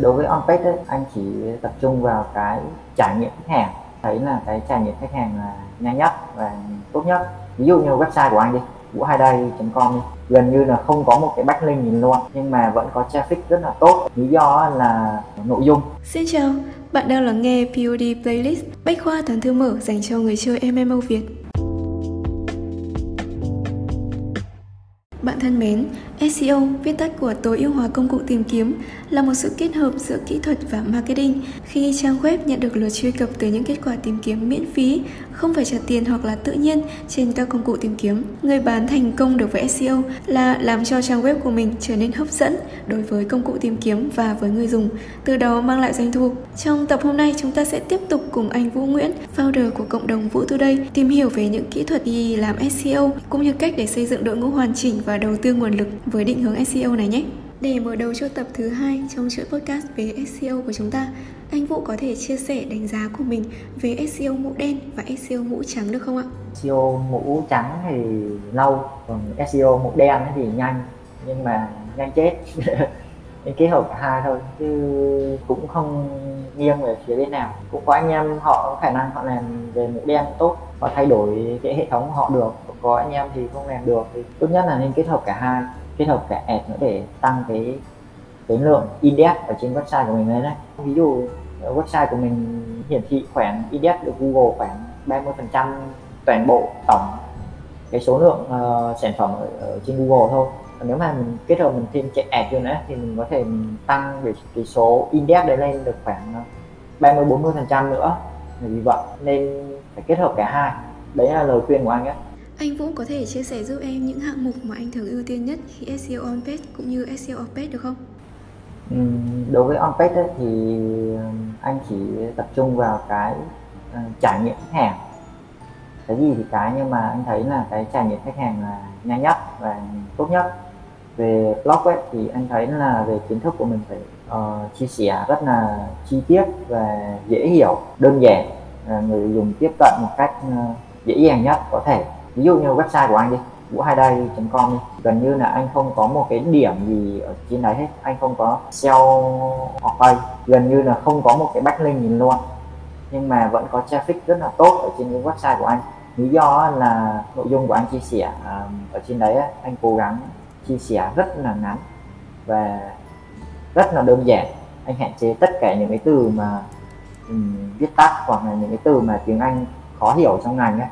đối với on-page anh chỉ tập trung vào cái trải nghiệm khách hàng, thấy là cái trải nghiệm khách hàng là nhanh nhất và tốt nhất. Ví dụ như website của anh đi, vu2day.com gần như là không có một cái backlink nhìn luôn, nhưng mà vẫn có traffic rất là tốt, lý do là nội dung. Xin chào, bạn đang lắng nghe POD Playlist, Bách Khoa toàn thư mở dành cho người chơi MMO Việt. Bạn thân mến, SEO, viết tắt của tối ưu hóa công cụ tìm kiếm, là một sự kết hợp giữa kỹ thuật và marketing. Khi trang web nhận được lượt truy cập từ những kết quả tìm kiếm miễn phí, không phải trả tiền hoặc là tự nhiên trên các công cụ tìm kiếm, người bán thành công được với SEO là làm cho trang web của mình trở nên hấp dẫn đối với công cụ tìm kiếm và với người dùng, từ đó mang lại doanh thu. Trong tập hôm nay, chúng ta sẽ tiếp tục cùng anh Vũ Nguyễn, founder của cộng đồng Vũ2Day, tìm hiểu về những kỹ thuật gì làm SEO cũng như cách để xây dựng đội ngũ hoàn chỉnh và đầu tư nguồn lực với định hướng SEO này nhé. Để mở đầu cho tập thứ 2 trong chuỗi podcast về SEO của chúng ta, anh Vũ có thể chia sẻ đánh giá của mình về SEO mũ đen và SEO mũ trắng được không ạ? SEO mũ trắng thì lâu, còn SEO mũ đen thì nhanh, nhưng mà nhanh chết. Nên kết hợp cả hai thôi, chứ cũng không nghiêng về phía bên nào. Cũng có anh em họ có khả năng họ làm về mũ đen tốt, họ thay đổi cái hệ thống của họ được, có anh em thì không làm được, thì tốt nhất là nên kết hợp cả hai, kết hợp cả ads nữa để tăng cái lượng index ở trên website của mình lên đấy. Ví dụ website của mình hiển thị khoảng index được Google khoảng 30% toàn bộ tổng cái số lượng sản phẩm ở trên Google thôi. Còn nếu mà mình kết hợp mình thêm chạy ads vô nữa thì mình có thể mình tăng được cái số index đấy lên được khoảng 30-40% nữa. Vì vậy nên phải kết hợp cả hai. Đấy là lời khuyên của anh ấy. Anh Vũ có thể chia sẻ giúp em những hạng mục mà anh thường ưu tiên nhất khi SEO on-page cũng như SEO off-page được không? Đối với on-page thì anh chỉ tập trung vào cái trải nghiệm khách hàng. Cái gì thì cái, nhưng mà anh thấy là cái trải nghiệm khách hàng là nhanh nhất và tốt nhất. Về blog ấy, thì anh thấy là về kiến thức của mình phải chia sẻ rất là chi tiết và dễ hiểu, đơn giản, người dùng tiếp cận một cách dễ dàng nhất có thể. Ví dụ như website của anh đi, vu2day.com, gần như là anh không có một cái điểm gì ở trên đấy hết, anh không có SEO hoặc page, gần như là không có một cái backlink nhìn luôn, nhưng mà vẫn có traffic rất là tốt ở trên cái website của anh. Lý do là nội dung của anh chia sẻ ở trên đấy, anh cố gắng chia sẻ rất là ngắn và rất là đơn giản. Anh hạn chế tất cả những cái từ mà viết tắt hoặc là những cái từ mà tiếng Anh khó hiểu trong ngành ấy,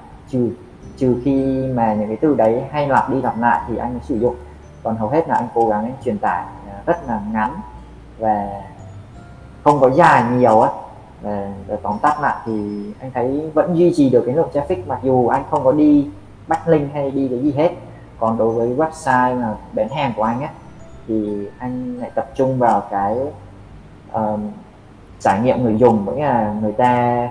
trừ khi mà những cái từ đấy hay lặp đi lặp lại thì anh mới sử dụng, còn hầu hết là anh cố gắng truyền tải rất là ngắn và không có dài nhiều á. Và tóm tắt lại thì anh thấy vẫn duy trì được cái lượng traffic mặc dù anh không có đi backlink hay đi cái gì hết. Còn đối với website mà bán hàng của anh á thì anh lại tập trung vào cái trải nghiệm người dùng, bởi là người ta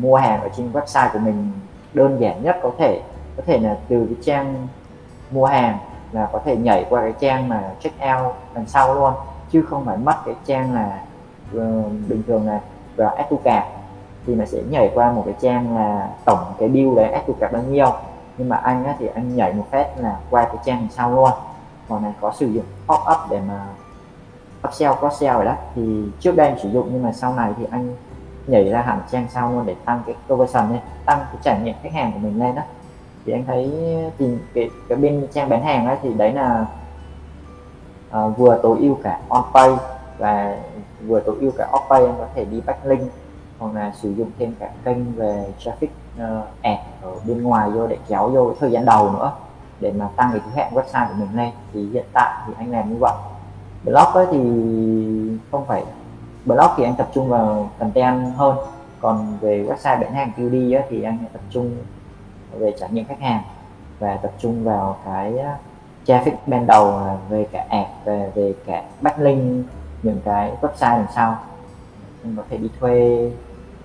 mua hàng ở trên website của mình đơn giản nhất có thể là từ cái trang mua hàng là có thể nhảy qua cái trang mà check out đằng sau luôn, chứ không phải mất cái trang là bình thường là vào add to cart thì nó sẽ nhảy qua một cái trang là tổng cái bill đấy add to cart bao nhiêu, nhưng mà anh á, thì anh nhảy một phát là qua cái trang đằng sau luôn. Còn này có sử dụng pop up để mà upsell cross sell rồi đó, thì trước đây anh sử dụng nhưng mà sau này thì anh nhảy ra hẳn trang sau luôn để tăng cái conversion lên, tăng cái trải nghiệm khách hàng của mình lên đó. Thì anh thấy tìm cái bên trang bán hàng đó thì đấy là vừa tối ưu cả on page và vừa tối ưu cả off page. Em có thể đi backlink hoặc là sử dụng thêm cả kênh về traffic ad ở bên ngoài vô để kéo vô cái thời gian đầu nữa để mà tăng cái thứ hạng website của mình lên. Thì hiện tại thì anh làm như vậy. Blog thì không phải, blog thì anh tập trung vào content hơn, còn về website bán hàng POD á, thì anh tập trung về trải nghiệm khách hàng và tập trung vào cái traffic ban đầu về cả ad và về cả backlink những cái website làm sao. Anh có thể đi thuê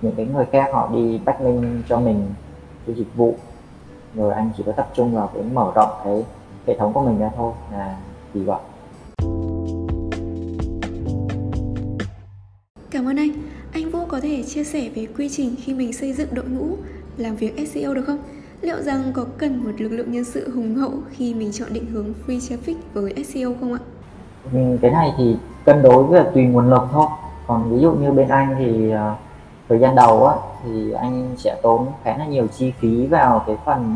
những cái người khác họ đi backlink cho mình cái dịch vụ, rồi anh chỉ có tập trung vào cái mở rộng cái hệ thống của mình ra thôi là vì vậy. Cảm ơn anh. Anh Vũ có thể chia sẻ về quy trình khi mình xây dựng đội ngũ làm việc SEO được không? Liệu rằng có cần một lực lượng nhân sự hùng hậu khi mình chọn định hướng free traffic với SEO không ạ? Cái này thì cân đối với tùy nguồn lực thôi. Còn ví dụ như bên anh thì thời gian đầu á, thì anh sẽ tốn khá là nhiều chi phí vào cái phần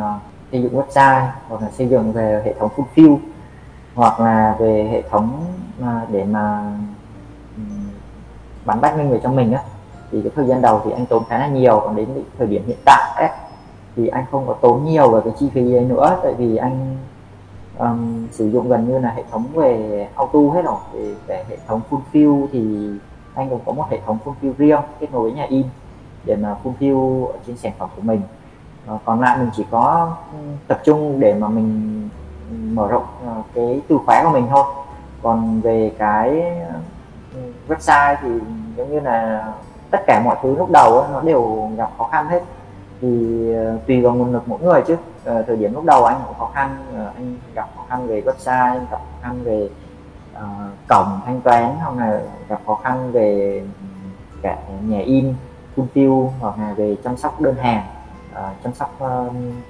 xây dựng website, hoặc là xây dựng về hệ thống fulfill, hoặc là về hệ thống để mà bán backlink về cho mình á. Thì cái thời gian đầu thì anh tốn khá là nhiều. Còn đến thời điểm hiện tại ấy, thì anh không có tốn nhiều vào cái chi phí ấy nữa, tại vì anh sử dụng gần như là hệ thống về auto hết rồi. Về hệ thống fulfill thì anh cũng có một hệ thống fulfill riêng kết nối với nhà in để mà fulfill ở trên sản phẩm của mình. Còn lại mình chỉ có tập trung để mà mình mở rộng cái từ khóa của mình thôi. Còn về cái website thì giống như là tất cả mọi thứ lúc đầu ấy, nó đều gặp khó khăn hết. Thì tùy vào nguồn lực mỗi người chứ. Thời điểm lúc đầu anh cũng khó khăn, anh gặp khó khăn về website, gặp khó khăn về cổng thanh toán, hoặc là gặp khó khăn về cả nhà in, fulfill, hoặc là về chăm sóc đơn hàng, chăm sóc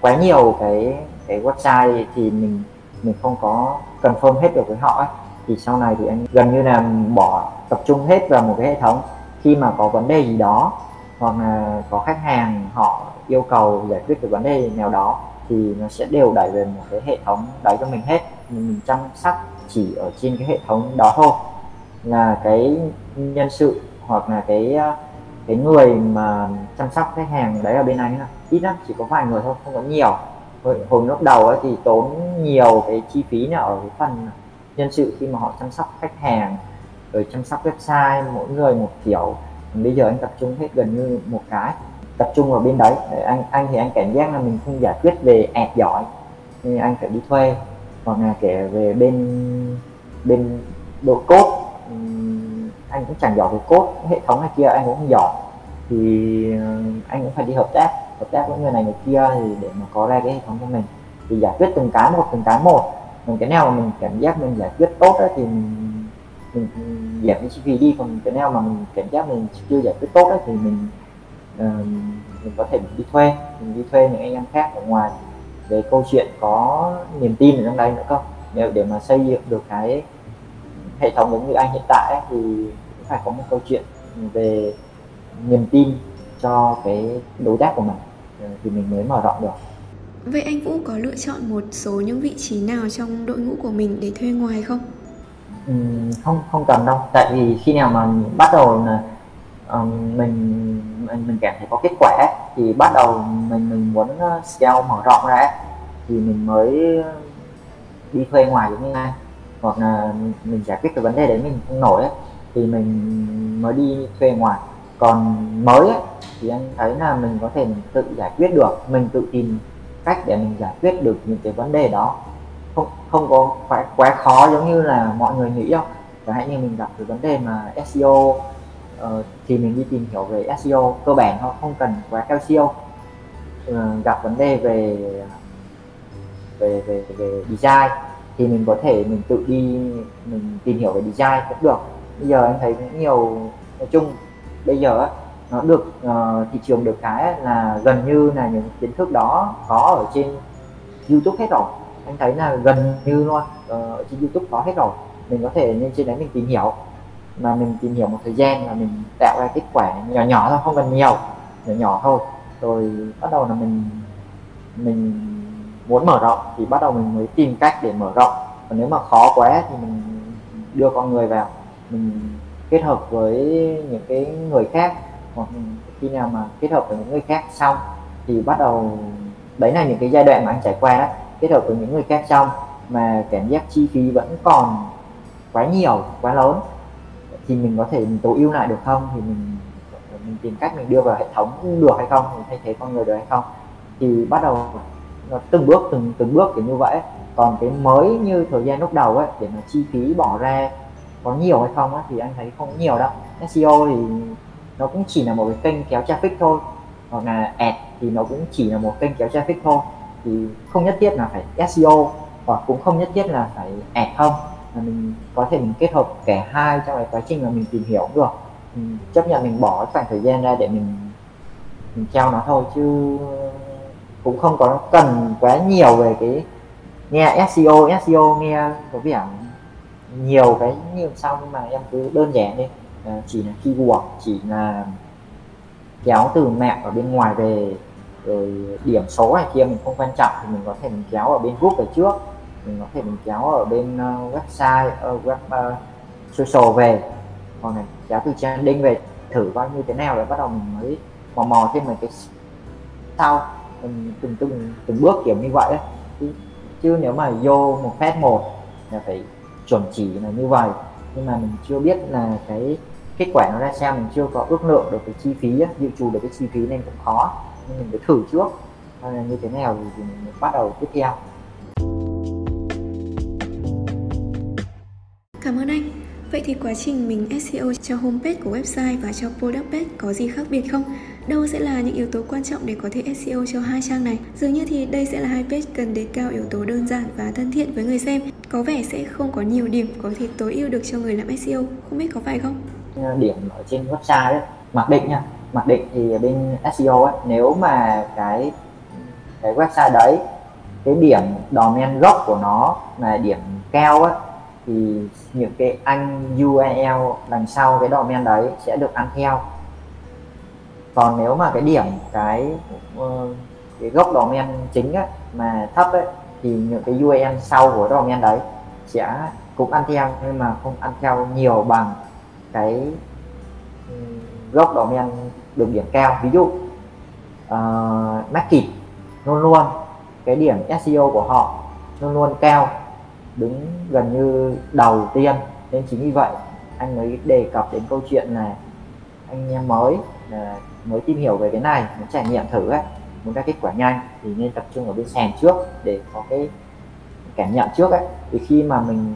quá nhiều cái website thì mình không có confirm hết được với họ ấy. Thì sau này thì anh gần như là bỏ tập trung hết vào một cái hệ thống. Khi mà có vấn đề gì đó, hoặc là có khách hàng họ yêu cầu giải quyết cái vấn đề nào đó, thì nó sẽ đều đẩy về một cái hệ thống đấy cho mình hết. Mình chăm sóc chỉ ở trên cái hệ thống đó thôi. Là cái nhân sự hoặc là cái người mà chăm sóc khách hàng đấy ở bên anh là ít lắm, chỉ có vài người thôi, không có nhiều. Hồi lúc đầu ấy thì tốn nhiều cái chi phí nào ở cái phần nhân sự khi mà họ chăm sóc khách hàng, rồi chăm sóc website, mỗi người một kiểu. Bây giờ anh tập trung hết gần như một cái, tập trung vào bên đấy. Anh thì anh cảm giác là mình không giải quyết về ad giỏi nên anh phải đi thuê, hoặc là kể về bên độ code anh cũng chẳng giỏi về code, hệ thống này kia anh cũng không giỏi, thì anh cũng phải đi hợp tác với người này người kia thì để mà có ra cái hệ thống cho mình. Thì giải quyết từng cái một, mình cái nào mà mình cảm giác mình giải quyết tốt đó thì mình giảm cái chi phí đi. Còn cái nào mà mình cảm giác mình chưa giải quyết tốt đó thì mình có thể mình đi thuê những anh em khác ở ngoài. Về câu chuyện có niềm tin ở trong đây nữa không, để mà xây dựng được cái hệ thống giống như anh hiện tại ấy, thì cũng phải có một câu chuyện về niềm tin cho cái đối tác của mình thì mình mới mở rộng được. Vậy anh Vũ có lựa chọn một số những vị trí nào trong đội ngũ của mình để thuê ngoài không? Không cần đâu, tại vì khi nào mà bắt đầu là mình cảm thấy có kết quả ấy, thì bắt đầu mình muốn scale mở rộng ra ấy, thì mình mới đi thuê ngoài giống như này, hoặc là mình giải quyết cái vấn đề đấy mình không nổi ấy, thì mình mới đi thuê ngoài. Còn mới ấy, thì anh thấy là mình có thể tự giải quyết được, mình tự tìm cách để mình giải quyết được những cái vấn đề đó, không có phải quá khó giống như là mọi người nghĩ đâu. Chẳng hạn như mình gặp cái vấn đề mà SEO thì mình đi tìm hiểu về SEO cơ bản thôi, không cần quá cao siêu. Gặp vấn đề về design thì mình có thể mình tự đi mình tìm hiểu về design cũng được. Bây giờ anh thấy cũng nhiều, nói chung bây giờ nó được thị trường được cái là gần như là những kiến thức đó có ở trên YouTube hết rồi. Anh thấy là gần như luôn ở trên YouTube có hết rồi, mình có thể lên trên đấy mình tìm hiểu, mà mình tìm hiểu một thời gian là mình tạo ra kết quả nhỏ thôi, không cần nhiều, nhỏ thôi. Rồi bắt đầu là mình muốn mở rộng thì bắt đầu mình mới tìm cách để mở rộng. Còn nếu mà khó quá thì mình đưa con người vào, mình kết hợp với những cái người khác, hoặc khi nào mà kết hợp với những người khác xong thì bắt đầu đấy là những cái giai đoạn mà anh trải qua đó. Kết hợp với những người khác xong mà cảm giác chi phí vẫn còn quá nhiều, quá lớn thì mình có thể mình tối ưu lại được không, thì mình tìm cách mình đưa vào hệ thống được hay không, mình thay thế con người được hay không, thì bắt đầu nó từng bước kiểu như vậy. Còn cái mới như thời gian lúc đầu ấy, để mà chi phí bỏ ra có nhiều hay không ấy, thì anh thấy không nhiều đâu. SEO thì nó cũng chỉ là một cái kênh kéo traffic thôi, hoặc là ad thì nó cũng chỉ là một kênh kéo traffic thôi, thì không nhất thiết là phải SEO, hoặc cũng không nhất thiết là phải ad không, mà mình có thể mình kết hợp cả hai trong cái quá trình mà mình tìm hiểu cũng được. Mình chấp nhận mình bỏ khoảng thời gian ra để mình trao nó thôi, chứ cũng không có cần quá nhiều về cái nghe SEO nghe có vẻ nhiều cái nhiều sau, nhưng mà em cứ đơn giản đi, chỉ là keyword, chỉ là kéo từ mạng ở bên ngoài về, rồi điểm số này kia mình không quan trọng, thì mình có thể mình kéo ở bên group về trước, mình có thể mình kéo ở bên website, web social về, còn này kéo từ trending về thử coi như thế nào, rồi bắt đầu mình mới mò thêm mấy cái sau, mình từng bước kiểu như vậy đấy. Chứ nếu mà vô một phép một là phải chuẩn chỉ là như vậy, nhưng mà mình chưa biết là cái kết quả nó ra sao, mình chưa có ước lượng được cái chi phí, dự trù được cái chi phí nên cũng khó, nên mình phải thử trước như thế nào thì mình bắt đầu tiếp theo. Cảm ơn anh. Vậy thì quá trình mình SEO cho homepage của website và cho product page có gì khác biệt không? Đâu sẽ là những yếu tố quan trọng để có thể SEO cho hai trang này? Dường như thì đây sẽ là hai page cần đề cao yếu tố đơn giản và thân thiện với người xem. Có vẻ sẽ không có nhiều điểm có thể tối ưu được cho người làm SEO, không biết có phải không? Điểm ở trên website ấy, mặc định thì bên SEO ấy, nếu mà cái website đấy, cái điểm domain gốc của nó là điểm cao ấy, thì những cái anh URL đằng sau cái domain đấy sẽ được ăn theo. Còn nếu mà cái điểm cái gốc domain chính ấy, mà thấp ấy, thì những cái URL sau của domain đấy sẽ cũng ăn theo, nhưng mà không ăn theo nhiều bằng cái gốc domain được điểm cao. Ví dụ market luôn luôn cái điểm SEO của họ luôn luôn cao, đứng gần như đầu tiên, nên chính vì vậy anh mới đề cập đến câu chuyện là anh em mới tìm hiểu về cái này, muốn trải nghiệm thử ấy, muốn ra kết quả nhanh thì nên tập trung ở bên sàn trước để có cái cảm nhận trước ấy. Thì khi mà mình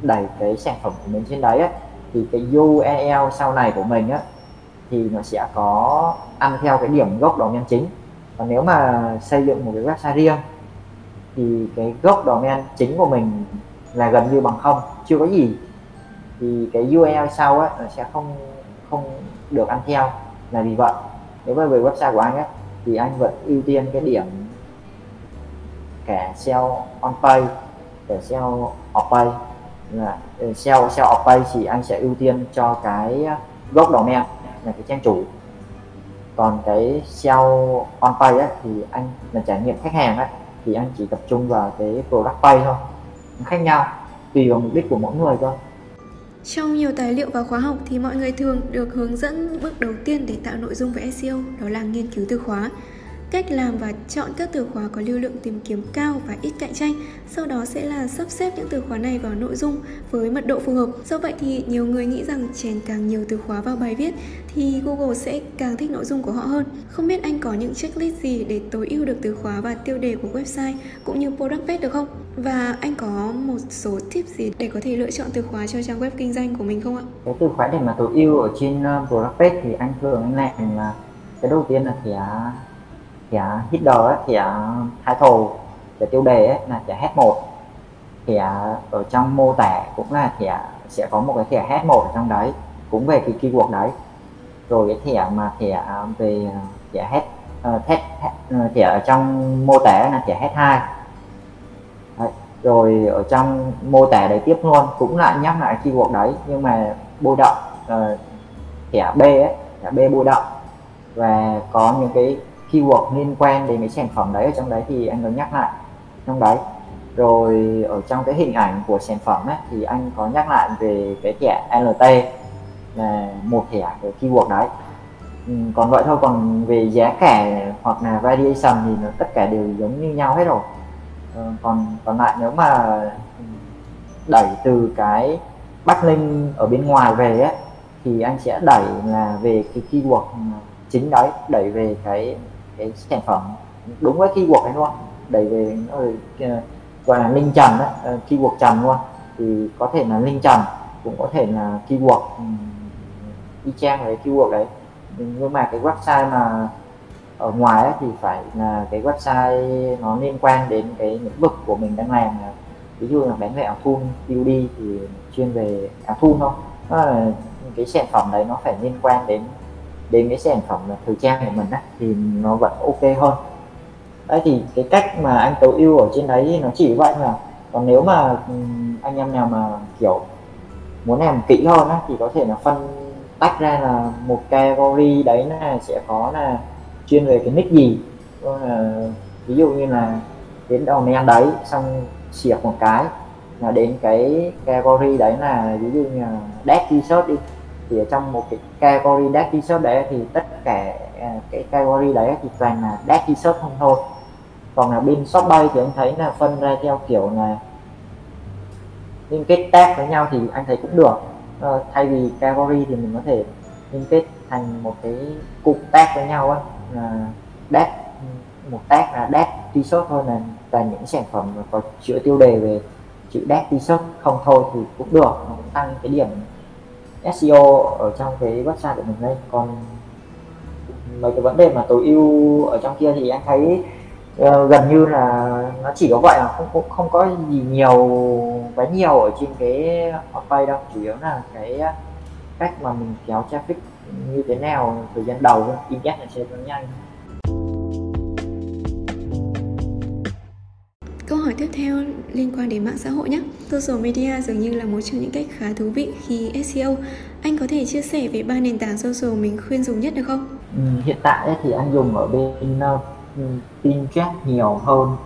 đẩy cái sản phẩm của mình trên đấy ấy, thì cái URL sau này của mình ấy, thì nó sẽ có ăn theo cái điểm gốc domain chính. Còn nếu mà xây dựng một cái website riêng thì cái gốc domain chính của mình là gần như bằng không, chưa có gì, thì cái URL sau ấy, nó sẽ không được ăn theo. Là vì vậy nếu mà về website của anh ấy, thì anh vẫn ưu tiên cái điểm cả SEO on page, cả SEO off page. SEO off page thì anh sẽ ưu tiên cho cái gốc domain là cái trang chủ, còn cái SEO on page ấy, thì anh là trải nghiệm khách hàng ấy, thì anh chỉ tập trung vào cái product page thôi. Khác nhau tùy vào mục đích của mỗi người thôi. Trong nhiều tài liệu và khóa học thì mọi người thường được hướng dẫn bước đầu tiên để tạo nội dung về SEO, đó là nghiên cứu từ khóa, cách làm và chọn các từ khóa có lưu lượng tìm kiếm cao và ít cạnh tranh. Sau đó sẽ là sắp xếp những từ khóa này vào nội dung với mật độ phù hợp. Do vậy thì nhiều người nghĩ rằng chèn càng nhiều từ khóa vào bài viết thì Google sẽ càng thích nội dung của họ hơn. Không biết anh có những checklist gì để tối ưu được từ khóa và tiêu đề của website cũng như product page được không? Và anh có một số tip gì để có thể lựa chọn từ khóa cho trang web kinh doanh của mình không ạ? Cái từ khóa để mà tối ưu ở trên product page thì anh thường làm là cái đầu tiên là thẻ header ấy, thẻ title, thẻ tiêu đề ấy, là thẻ head 1. Thẻ ở trong mô tả cũng là thẻ, sẽ có một cái thẻ head 1 ở trong đấy, cũng về cái keyword đấy. Rồi cái thẻ mà thẻ về thẻ head, thẻ ở trong mô tả là thẻ head 2. Đấy, rồi ở trong mô tả đấy tiếp luôn cũng lại nhắc lại keyword đấy, nhưng mà bôi đậm thẻ B ấy, thẻ B bôi đậm, và có những cái keyword liên quan đến cái sản phẩm đấy ở trong đấy thì anh có nhắc lại trong đấy. Rồi ở trong cái hình ảnh của sản phẩm ấy, thì anh có nhắc lại về cái thẻ LT là một thẻ cái keyword đấy. Còn vậy thôi, còn về giá cả hoặc là variation thì nó tất cả đều giống như nhau hết rồi. Còn lại nếu mà đẩy từ cái backlink ở bên ngoài về ấy, thì anh sẽ đẩy là về cái keyword chính đấy, đẩy về cái sản phẩm đúng với keyword ấy luôn, đẩy về gọi là link trần đấy, keyword trần luôn, thì có thể là link trần, cũng có thể là keyword y chang với keyword đấy. Nhưng mà cái website mà ở ngoài ấy, thì phải là cái website nó liên quan đến cái lĩnh vực của mình đang làm, ví dụ là bán về áo thun POD thì chuyên về áo thun thôi, cái sản phẩm đấy nó phải liên quan đến cái sản phẩm là thời trang của mình á, thì nó vẫn ok hơn. Đấy thì cái cách mà anh tối ưu ở trên đấy nó chỉ vậy, mà Còn nếu mà anh em nào mà kiểu muốn làm kỹ hơn á, thì có thể là phân tách ra là một category đấy là sẽ có là chuyên về cái nick gì, ví dụ như là đến domain đấy, xong xỉa một cái là đến cái category đấy là ví dụ như là dark t-shirt đi, thì ở trong một cái category dark t-shirt đấy thì tất cả cái category đấy thì toàn là dark t-shirt không thôi. Còn là bên ShopBase thì anh thấy là phân ra theo kiểu là liên kết tag với nhau thì anh thấy cũng được. Thay vì category thì mình có thể liên kết thành một cái cụm tag với nhau á, là dark, một tag là dark t-shirt thôi, là toàn những sản phẩm mà có chữ tiêu đề về chữ dark t-shirt không thôi thì cũng được, nó cũng tăng cái điểm SEO ở trong cái website của mình đây. Còn mấy cái vấn đề mà tối ưu ở trong kia thì anh thấy gần như là nó chỉ có vậy, không có gì quá nhiều ở trên cái homepage đâu, chủ yếu là cái cách mà mình kéo traffic như thế nào thời gian đầu thôi, in ghét là sẽ rất nhanh. Câu hỏi tiếp theo liên quan đến mạng xã hội nhé. Social media dường như là một trong những cách khá thú vị khi SEO. Anh có thể chia sẻ về 3 nền tảng social mình khuyên dùng nhất được không? Hiện tại thì anh dùng ở bên Pinterest nhiều hơn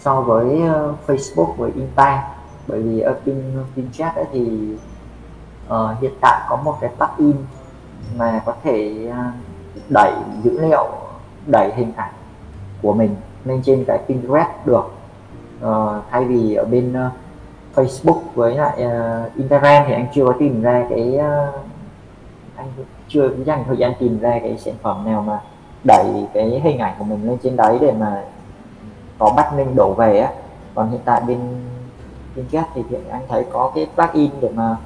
so với Facebook với Insta, bởi vì ở Pinterest thì hiện tại có một cái plugin mà có thể đẩy dữ liệu, đẩy hình ảnh của mình lên trên cái Pinterest được. Thay vì ở bên Facebook với lại Instagram thì anh chưa có tìm ra cái anh chưa dành thời gian tìm ra cái sản phẩm nào mà đẩy cái hình ảnh của mình lên trên đấy để mà có bắt mình đổ về á. Còn hiện tại bên Pinterest thì anh thấy có cái plugin để mà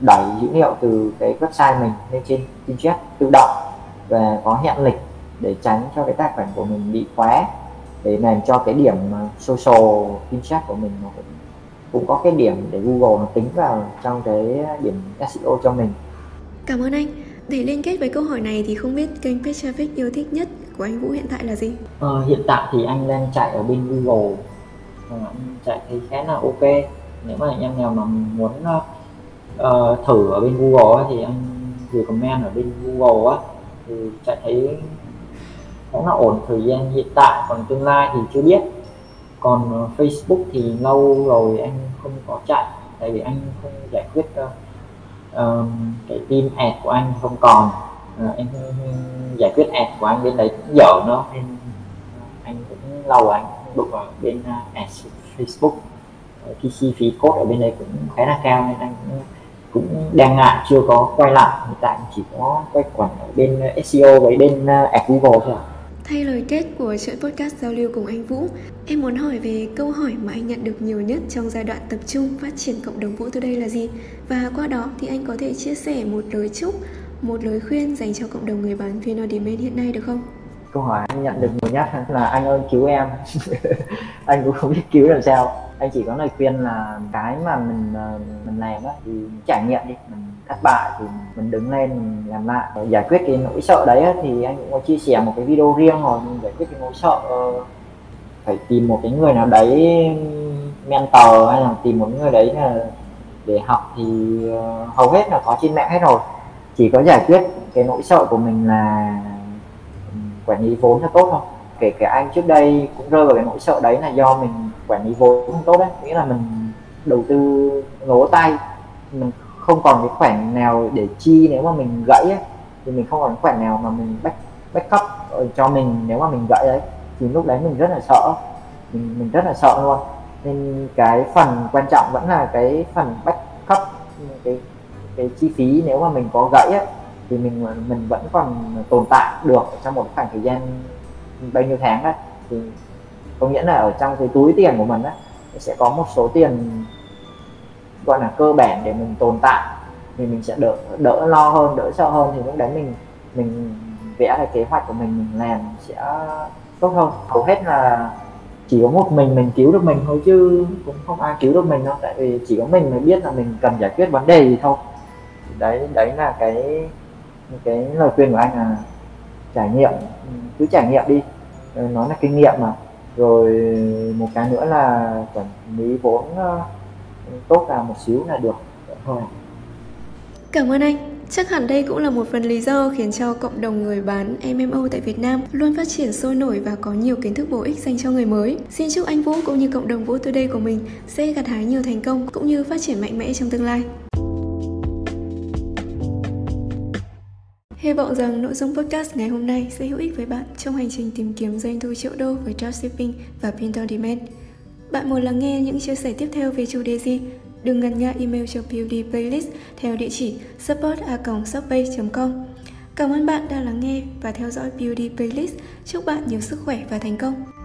đẩy dữ liệu từ cái website mình lên trên Pinterest tự động và có hẹn lịch để tránh cho cái tài khoản của mình bị khóa, để làm cho cái điểm social Pinterest của mình nó cũng có cái điểm để Google nó tính vào trong cái điểm SEO cho mình. Cảm ơn anh. Để liên kết với câu hỏi này thì không biết kênh page traffic yêu thích nhất của anh Vũ hiện tại là gì? Hiện tại thì anh đang chạy ở bên Google, anh chạy thấy khá là ok. Nếu mà anh em nào mà muốn thử ở bên Google thì anh recommend ở bên Google thì chạy thấy cũng là ổn thời gian hiện tại, còn tương lai thì chưa biết. Còn Facebook thì lâu rồi anh không có chạy, tại vì anh không giải quyết cái team ad của anh không còn, anh giải quyết ad của anh bên đấy cũng dở nó, nên anh cũng lâu rồi anh đụng vào bên ad Facebook. Cái chi phí code ở bên đấy cũng khá là cao nên anh cũng đang ngại chưa có quay lại. Hiện tại chỉ có quay quẩn ở bên SEO với bên ad Google thôi. Thay lời kết của chuỗi podcast giao lưu cùng anh Vũ, em muốn hỏi về câu hỏi mà anh nhận được nhiều nhất trong giai đoạn tập trung phát triển cộng đồng Vu2Day là gì? Và qua đó thì anh có thể chia sẻ một lời chúc, một lời khuyên dành cho cộng đồng người bán Print-on-Demand hiện nay được không? Câu hỏi anh nhận được nhiều nhất là anh ơi cứu em. Anh cũng không biết cứu làm sao. Anh chỉ có lời khuyên là cái mà mình làm đó, thì trải nghiệm đi, mình thất bại thì mình đứng lên mình làm lại. Giải quyết cái nỗi sợ đấy á, thì anh cũng có chia sẻ một cái video riêng rồi, mình giải quyết cái nỗi sợ phải tìm một cái người nào đấy mentor hay là tìm một người đấy là để học thì hầu hết là có trên mạng hết rồi. Chỉ có giải quyết cái nỗi sợ của mình là quản lý vốn là tốt thôi. Kể cả anh trước đây cũng rơi vào cái nỗi sợ đấy là do mình quản lý vốn không tốt đấy, nghĩa là mình đầu tư lố tay, mình không còn cái khoản nào để chi nếu mà mình gãy ấy, thì mình không còn cái khoản nào mà mình backup cho mình nếu mà mình gãy đấy, thì lúc đấy mình rất là sợ, mình rất là sợ luôn. Nên cái phần quan trọng vẫn là cái phần backup, cái chi phí nếu mà mình có gãy ấy, thì mình vẫn còn tồn tại được trong một khoảng thời gian bao nhiêu tháng đấy. Thì có nghĩa là ở trong cái túi tiền của mình á, sẽ có một số tiền gọi là cơ bản để mình tồn tại, thì mình sẽ đỡ lo hơn, đỡ sợ hơn, thì lúc đấy mình vẽ ra kế hoạch của mình làm sẽ tốt hơn. Hầu hết là chỉ có một mình cứu được mình thôi, chứ cũng không ai cứu được mình đâu, tại vì chỉ có mình mới biết là mình cần giải quyết vấn đề gì thôi. Đấy là cái lời khuyên của anh là trải nghiệm, cứ trải nghiệm đi, nói là kinh nghiệm mà. Rồi một cái nữa là quản lý vốn tốt vào một xíu là được thôi. Cảm ơn anh. Chắc hẳn đây cũng là một phần lý do khiến cho cộng đồng người bán MMO tại Việt Nam luôn phát triển sôi nổi và có nhiều kiến thức bổ ích dành cho người mới. Xin chúc anh Vũ cũng như cộng đồng Vu2Day của mình sẽ gặt hái nhiều thành công cũng như phát triển mạnh mẽ trong tương lai. Hy vọng rằng nội dung podcast ngày hôm nay sẽ hữu ích với bạn trong hành trình tìm kiếm doanh thu triệu đô với Dropshipping và Print-on-Demand. Bạn muốn lắng nghe những chia sẻ tiếp theo về chủ đề gì? Đừng ngần ngại email cho POD Playlist theo địa chỉ support@shopbase.com. Cảm ơn bạn đã lắng nghe và theo dõi POD Playlist. Chúc bạn nhiều sức khỏe và thành công!